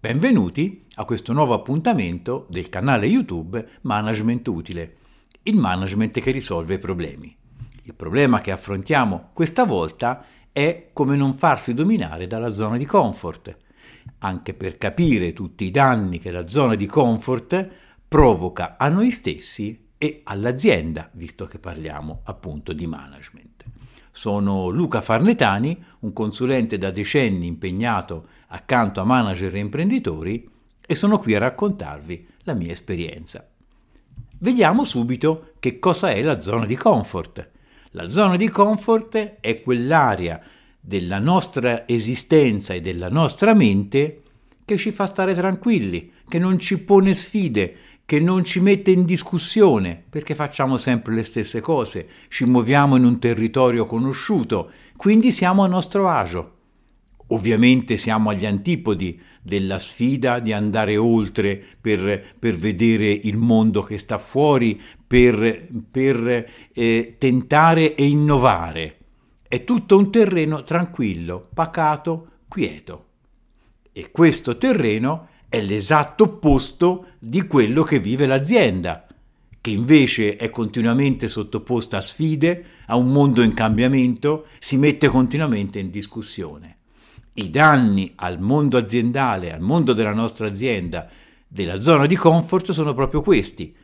Benvenuti a questo nuovo appuntamento del canale YouTube Management Utile, il management che risolve i problemi. Il problema che affrontiamo questa volta è come non farsi dominare dalla zona di comfort, anche per capire tutti i danni che la zona di comfort provoca a noi stessi e all'azienda, visto che parliamo appunto di management. Sono Luca Farnetani, un consulente da decenni impegnato accanto a manager e imprenditori, e sono qui a raccontarvi la mia esperienza. Vediamo subito che cosa è la zona di comfort. La zona di comfort è quell'area della nostra esistenza e della nostra mente che ci fa stare tranquilli, che non ci pone sfide, che non ci mette in discussione, perché facciamo sempre le stesse cose, ci muoviamo in un territorio conosciuto, quindi siamo a nostro agio. Ovviamente siamo agli antipodi della sfida di andare oltre per vedere il mondo che sta fuori, per tentare e innovare. È tutto un terreno tranquillo, pacato, quieto. E questo terreno è l'esatto opposto di quello che vive l'azienda, che invece è continuamente sottoposta a sfide, a un mondo in cambiamento, si mette continuamente in discussione. I danni al mondo aziendale, al mondo della nostra azienda, della zona di comfort sono proprio questi.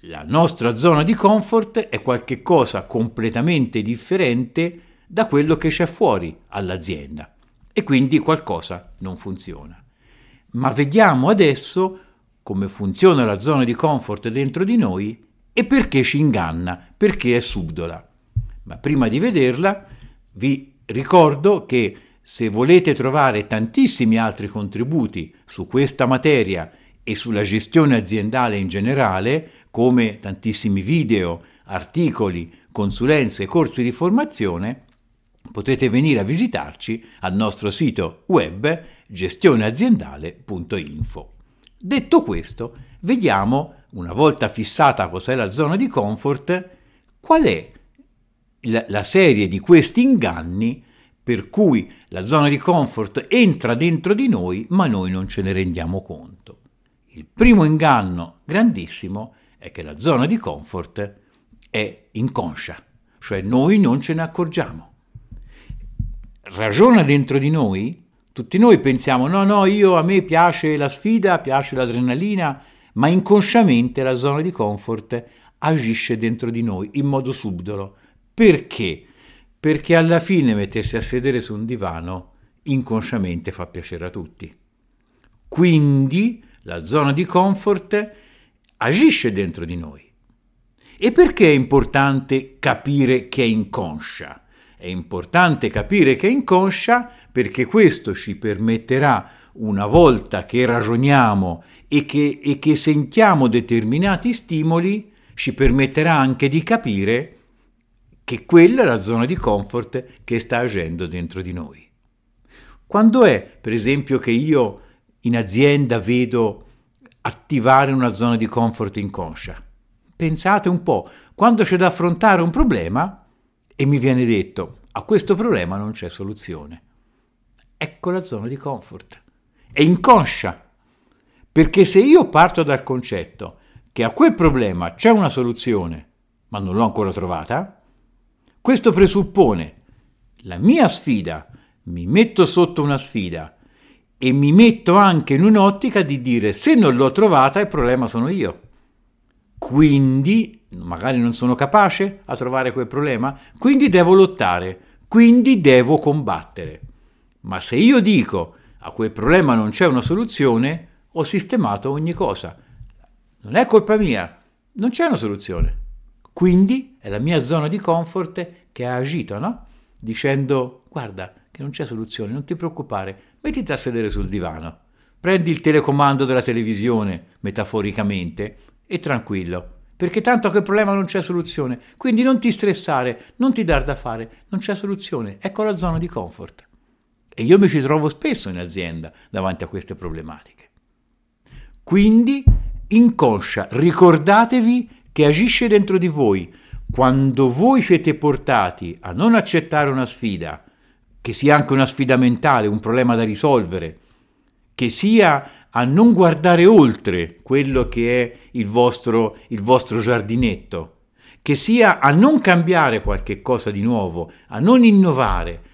La nostra zona di comfort è qualche cosa completamente differente da quello che c'è fuori all'azienda e quindi qualcosa non funziona. Ma vediamo adesso come funziona la zona di comfort dentro di noi e perché ci inganna, perché è subdola. Ma prima di vederla vi ricordo che se volete trovare tantissimi altri contributi su questa materia e sulla gestione aziendale in generale, come tantissimi video, articoli, consulenze e corsi di formazione, potete venire a visitarci al nostro sito web gestioneaziendale.info. Detto questo, vediamo, una volta fissata cos'è la zona di comfort, qual è la serie di questi inganni per cui la zona di comfort entra dentro di noi ma noi non ce ne rendiamo conto. Il primo inganno grandissimo è che la zona di comfort è inconscia, cioè noi non ce ne accorgiamo. Ragiona dentro di noi, tutti noi pensiamo a me piace la sfida, piace l'adrenalina, ma inconsciamente la zona di comfort agisce dentro di noi in modo subdolo. Perché? Perché alla fine mettersi a sedere su un divano inconsciamente fa piacere a tutti. Quindi la zona di comfort agisce dentro di noi. E perché è importante capire che è inconscia? È importante capire che è inconscia perché questo ci permetterà, una volta che ragioniamo e che sentiamo determinati stimoli, ci permetterà anche di capire che quella è la zona di comfort che sta agendo dentro di noi. Quando è, per esempio, che io in azienda vedo attivare una zona di comfort inconscia? Pensate un po', quando c'è da affrontare un problema e mi viene detto, a questo problema non c'è soluzione. Ecco la zona di comfort. È inconscia, perché se io parto dal concetto che a quel problema c'è una soluzione, ma non l'ho ancora trovata, questo presuppone la mia sfida, mi metto sotto una sfida e mi metto anche in un'ottica di dire se non l'ho trovata il problema sono io. Quindi magari non sono capace a trovare quel problema, quindi devo lottare, quindi devo combattere. Ma se io dico a quel problema non c'è una soluzione, ho sistemato ogni cosa. Non è colpa mia, non c'è una soluzione. Quindi è la mia zona di comfort che ha agito, no? Dicendo, guarda che non c'è soluzione, non ti preoccupare, mettiti a sedere sul divano, prendi il telecomando della televisione, metaforicamente, e tranquillo. Perché tanto a quel problema non c'è soluzione, quindi non ti stressare, non ti dar da fare, non c'è soluzione, ecco la zona di comfort. E io mi ci trovo spesso in azienda davanti a queste problematiche. Quindi, inconscia, ricordatevi che agisce dentro di voi. Quando voi siete portati a non accettare una sfida, che sia anche una sfida mentale, un problema da risolvere, che sia a non guardare oltre quello che è il vostro giardinetto, che sia a non cambiare qualche cosa di nuovo, a non innovare,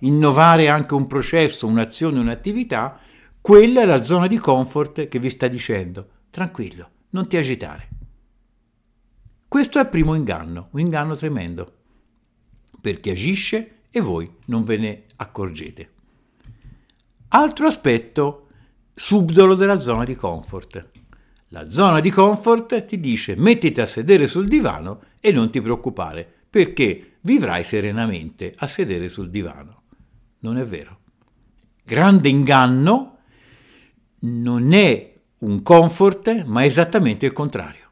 innovare anche un processo, un'azione, un'attività, quella è la zona di comfort che vi sta dicendo tranquillo, non ti agitare. Questo è il primo inganno, un inganno tremendo, perché agisce e voi non ve ne accorgete. Altro aspetto subdolo della zona di comfort. La zona di comfort ti dice mettiti a sedere sul divano e non ti preoccupare, perché vivrai serenamente a sedere sul divano. Non è vero. Grande inganno, non è un comfort, ma è esattamente il contrario.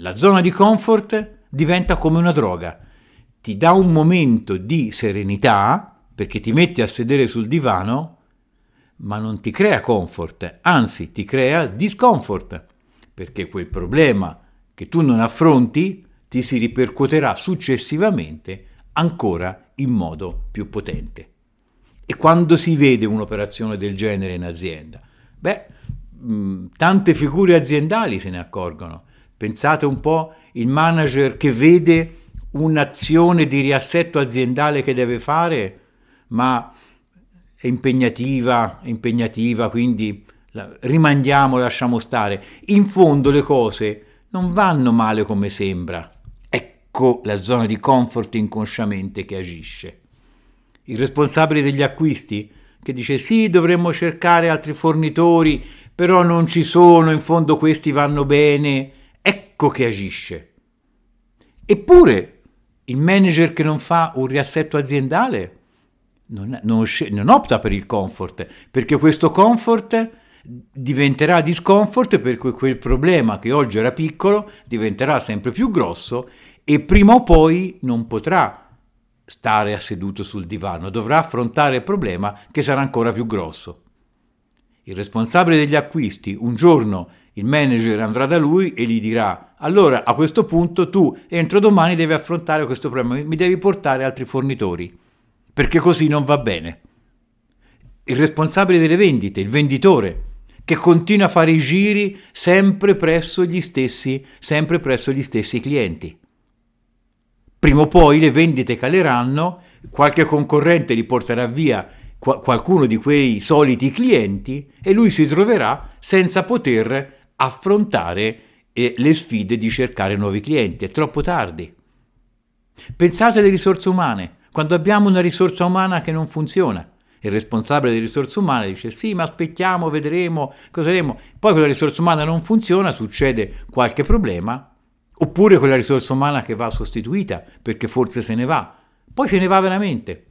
La zona di comfort diventa come una droga, ti dà un momento di serenità perché ti metti a sedere sul divano, ma non ti crea comfort, anzi ti crea discomfort, perché quel problema che tu non affronti ti si ripercuoterà successivamente ancora in modo più potente. E quando si vede un'operazione del genere in azienda? Beh, tante figure aziendali se ne accorgono. Pensate un po' il manager che vede un'azione di riassetto aziendale che deve fare, ma è impegnativa, quindi lasciamo stare. In fondo le cose non vanno male come sembra. Ecco la zona di comfort inconsciamente che agisce. Il responsabile degli acquisti che dice sì, dovremmo cercare altri fornitori, però non ci sono, in fondo questi vanno bene. Ecco che agisce. Eppure il manager che non fa un riassetto aziendale non opta per il comfort, perché questo comfort diventerà discomfort, perché quel problema che oggi era piccolo diventerà sempre più grosso e prima o poi non potrà stare seduto sul divano, dovrà affrontare il problema che sarà ancora più grosso. Il responsabile degli acquisti, un giorno il manager andrà da lui e gli dirà allora a questo punto tu entro domani devi affrontare questo problema, mi devi portare altri fornitori, perché così non va bene. Il responsabile delle vendite, il venditore, che continua a fare i giri sempre presso gli stessi clienti. Prima o poi le vendite caleranno, qualche concorrente li porterà via qualcuno di quei soliti clienti e lui si troverà senza poter affrontare le sfide di cercare nuovi clienti. È troppo tardi. Pensate alle risorse umane. Quando abbiamo una risorsa umana che non funziona, il responsabile delle risorse umane dice sì, ma aspettiamo, vedremo, cosa faremo. Poi quella risorsa umana non funziona, succede qualche problema, oppure quella risorsa umana che va sostituita perché forse se ne va. Poi se ne va veramente.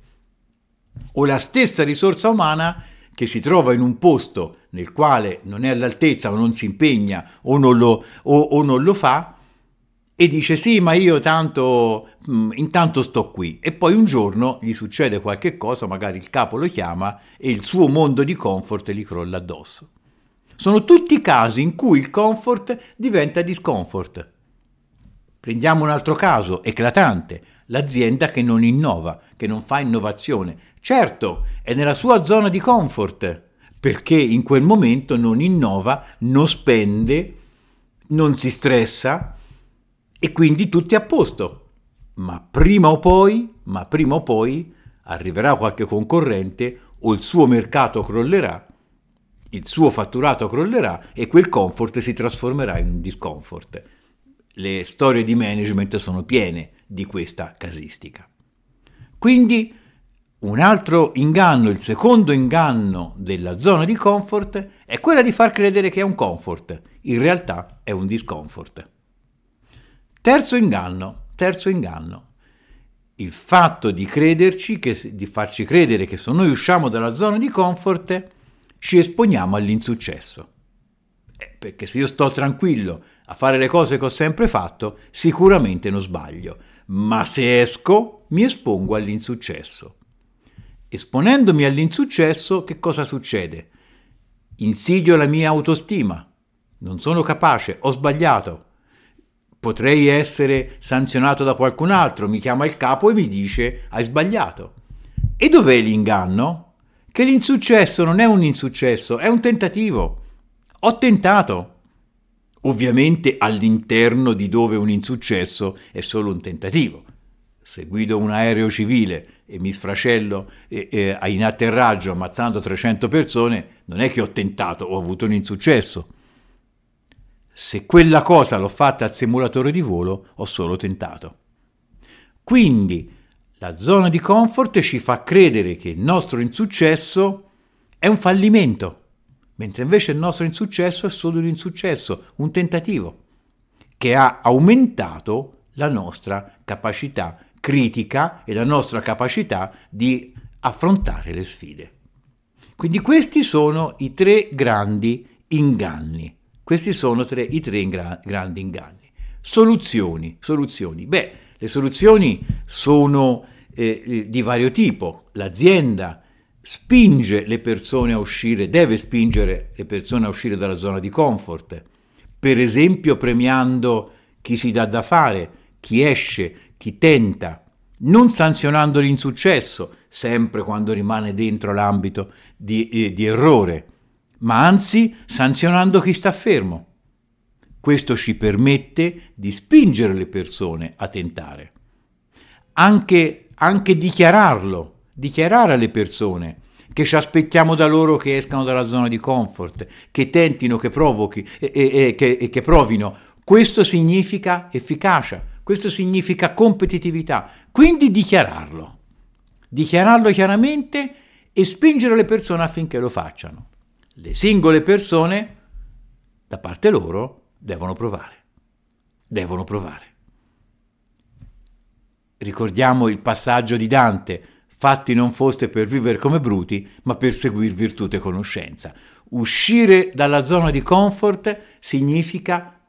O la stessa risorsa umana che si trova in un posto nel quale non è all'altezza o non si impegna o non lo fa e dice sì, ma io intanto sto qui, e poi un giorno gli succede qualche cosa, magari il capo lo chiama e il suo mondo di comfort gli crolla addosso. Sono tutti casi in cui il comfort diventa discomfort. Prendiamo un altro caso eclatante, l'azienda che non innova, che non fa innovazione. Certo, è nella sua zona di comfort, perché in quel momento non innova, non spende, non si stressa e quindi tutti a posto. Ma prima o poi arriverà qualche concorrente o il suo mercato crollerà, il suo fatturato crollerà e quel comfort si trasformerà in un discomfort. Le storie di management sono piene di questa casistica. Quindi un altro inganno, il secondo inganno della zona di comfort, è quella di far credere che è un comfort, in realtà è un discomfort. Terzo inganno, il fatto di farci credere che se noi usciamo dalla zona di comfort ci esponiamo all'insuccesso. Perché se io sto tranquillo a fare le cose che ho sempre fatto, sicuramente non sbaglio, ma se esco mi espongo all'insuccesso. Esponendomi all'insuccesso, che cosa succede? Insidio la mia autostima, non sono capace, ho sbagliato, potrei essere sanzionato da qualcun altro, mi chiama il capo e mi dice hai sbagliato. E dov'è l'inganno? Che l'insuccesso non è un insuccesso, è un tentativo. Ho tentato. Ovviamente all'interno di dove un insuccesso è solo un tentativo. Se guido un aereo civile e mi sfracello in atterraggio ammazzando 300 persone, non è che ho tentato, ho avuto un insuccesso. Se quella cosa l'ho fatta al simulatore di volo, ho solo tentato. Quindi la zona di comfort ci fa credere che il nostro insuccesso è un fallimento, mentre invece il nostro insuccesso è solo un insuccesso, un tentativo, che ha aumentato la nostra capacità critica e la nostra capacità di affrontare le sfide. Quindi questi sono i tre grandi inganni. Questi sono i tre grandi inganni. Soluzioni. Beh, le soluzioni sono di vario tipo. L'azienda deve spingere le persone a uscire dalla zona di comfort, per esempio premiando chi si dà da fare, chi esce, chi tenta, non sanzionando l'insuccesso, sempre quando rimane dentro l'ambito di errore, ma anzi sanzionando chi sta fermo. Questo ci permette di spingere le persone a tentare. Anche dichiarare alle persone che ci aspettiamo da loro che escano dalla zona di comfort, che tentino, che provino. Questo significa efficacia, questo significa competitività. Quindi dichiararlo chiaramente e spingere le persone affinché lo facciano. Le singole persone, da parte loro, devono provare. Ricordiamo il passaggio di Dante: fatti non foste per vivere come bruti, ma per seguir virtù e conoscenza. Uscire dalla zona di comfort significa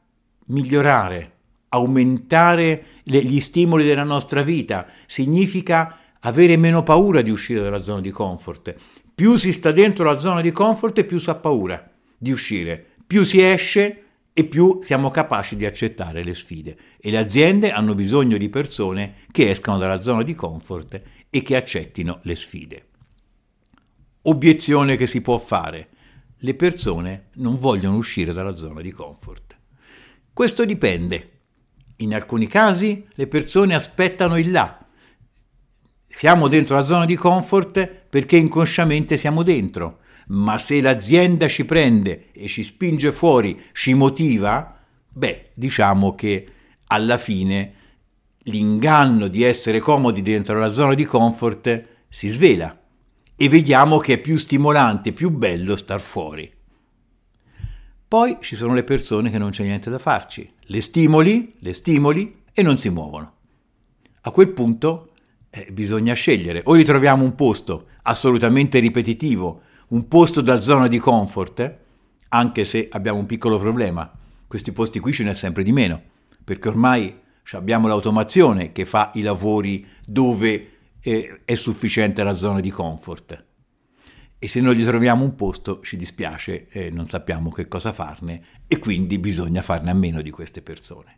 migliorare, aumentare gli stimoli della nostra vita, significa avere meno paura di uscire dalla zona di comfort. Più si sta dentro la zona di comfort, più si ha paura di uscire, più si esce e più siamo capaci di accettare le sfide. E le aziende hanno bisogno di persone che escano dalla zona di comfort e che accettino le sfide. Obiezione che si può fare: le persone non vogliono uscire dalla zona di comfort. Questo dipende. In alcuni casi le persone aspettano il là. Siamo dentro la zona di comfort perché inconsciamente siamo dentro, ma se l'azienda ci prende e ci spinge fuori, ci motiva, diciamo che alla fine l'inganno di essere comodi dentro la zona di comfort si svela e vediamo che è più stimolante, più bello star fuori. Poi ci sono le persone che non c'è niente da farci, le stimoli e non si muovono. A quel punto bisogna scegliere: o gli troviamo un posto assolutamente ripetitivo, un posto da zona di comfort, anche se abbiamo un piccolo problema: questi posti qui ce n'è sempre di meno, perché ormai abbiamo l'automazione che fa i lavori dove è sufficiente la zona di comfort, e se non gli troviamo un posto ci dispiace, non sappiamo che cosa farne e quindi bisogna farne a meno di queste persone.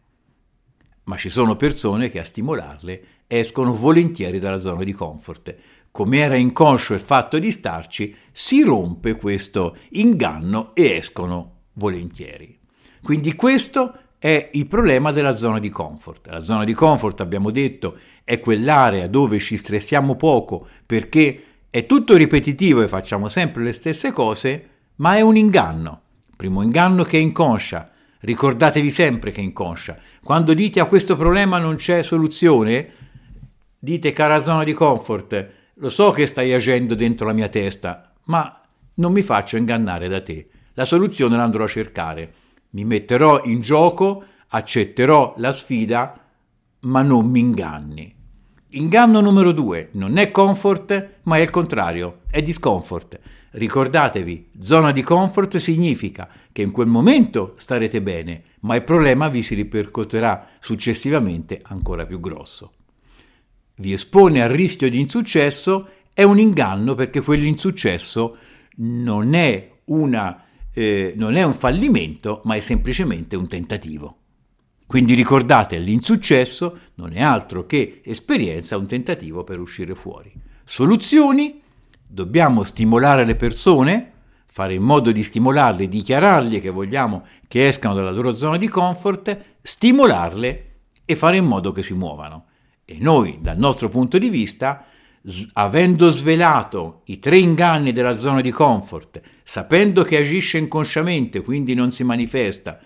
Ma ci sono persone che, a stimolarle, escono volentieri dalla zona di comfort. Come era inconscio il fatto di starci, si rompe questo inganno e escono volentieri. Quindi questo è il problema della zona di comfort. La zona di comfort, abbiamo detto, è quell'area dove ci stressiamo poco perché è tutto ripetitivo e facciamo sempre le stesse cose, ma è un inganno. Primo inganno, che è inconscia. Ricordatevi sempre che è inconscia. Quando dite a questo problema non c'è soluzione, dite: cara zona di comfort, lo so che stai agendo dentro la mia testa, ma non mi faccio ingannare da te. La soluzione l'andrò a cercare. Mi metterò in gioco, accetterò la sfida, ma non mi inganni. Inganno numero 2, non è comfort, ma è il contrario, è discomfort. Ricordatevi, zona di comfort significa che in quel momento starete bene, ma il problema vi si ripercuoterà successivamente ancora più grosso. Vi espone al rischio di insuccesso, è un inganno perché quell'insuccesso non è un fallimento, ma è semplicemente un tentativo. Quindi ricordate, l'insuccesso non è altro che esperienza, un tentativo per uscire fuori. Soluzioni: dobbiamo stimolare le persone, fare in modo di stimolarle, dichiarargli che vogliamo che escano dalla loro zona di comfort, stimolarle e fare in modo che si muovano. E noi, dal nostro punto di vista, avendo svelato i 3 inganni della zona di comfort, sapendo che agisce inconsciamente, quindi non si manifesta,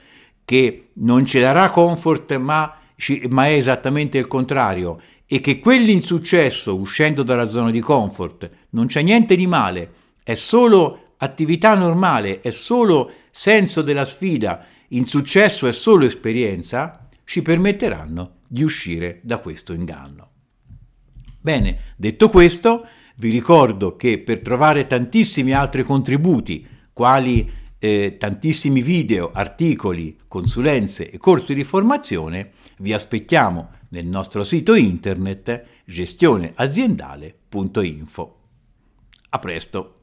che non ci darà comfort ma è esattamente il contrario, e che quell'insuccesso uscendo dalla zona di comfort non c'è niente di male, è solo attività normale, è solo senso della sfida, insuccesso è solo esperienza, ci permetteranno di uscire da questo inganno. Bene, detto questo, vi ricordo che per trovare tantissimi altri contributi, quali tantissimi video, articoli, consulenze e corsi di formazione, vi aspettiamo nel nostro sito internet gestioneaziendale.info. A presto!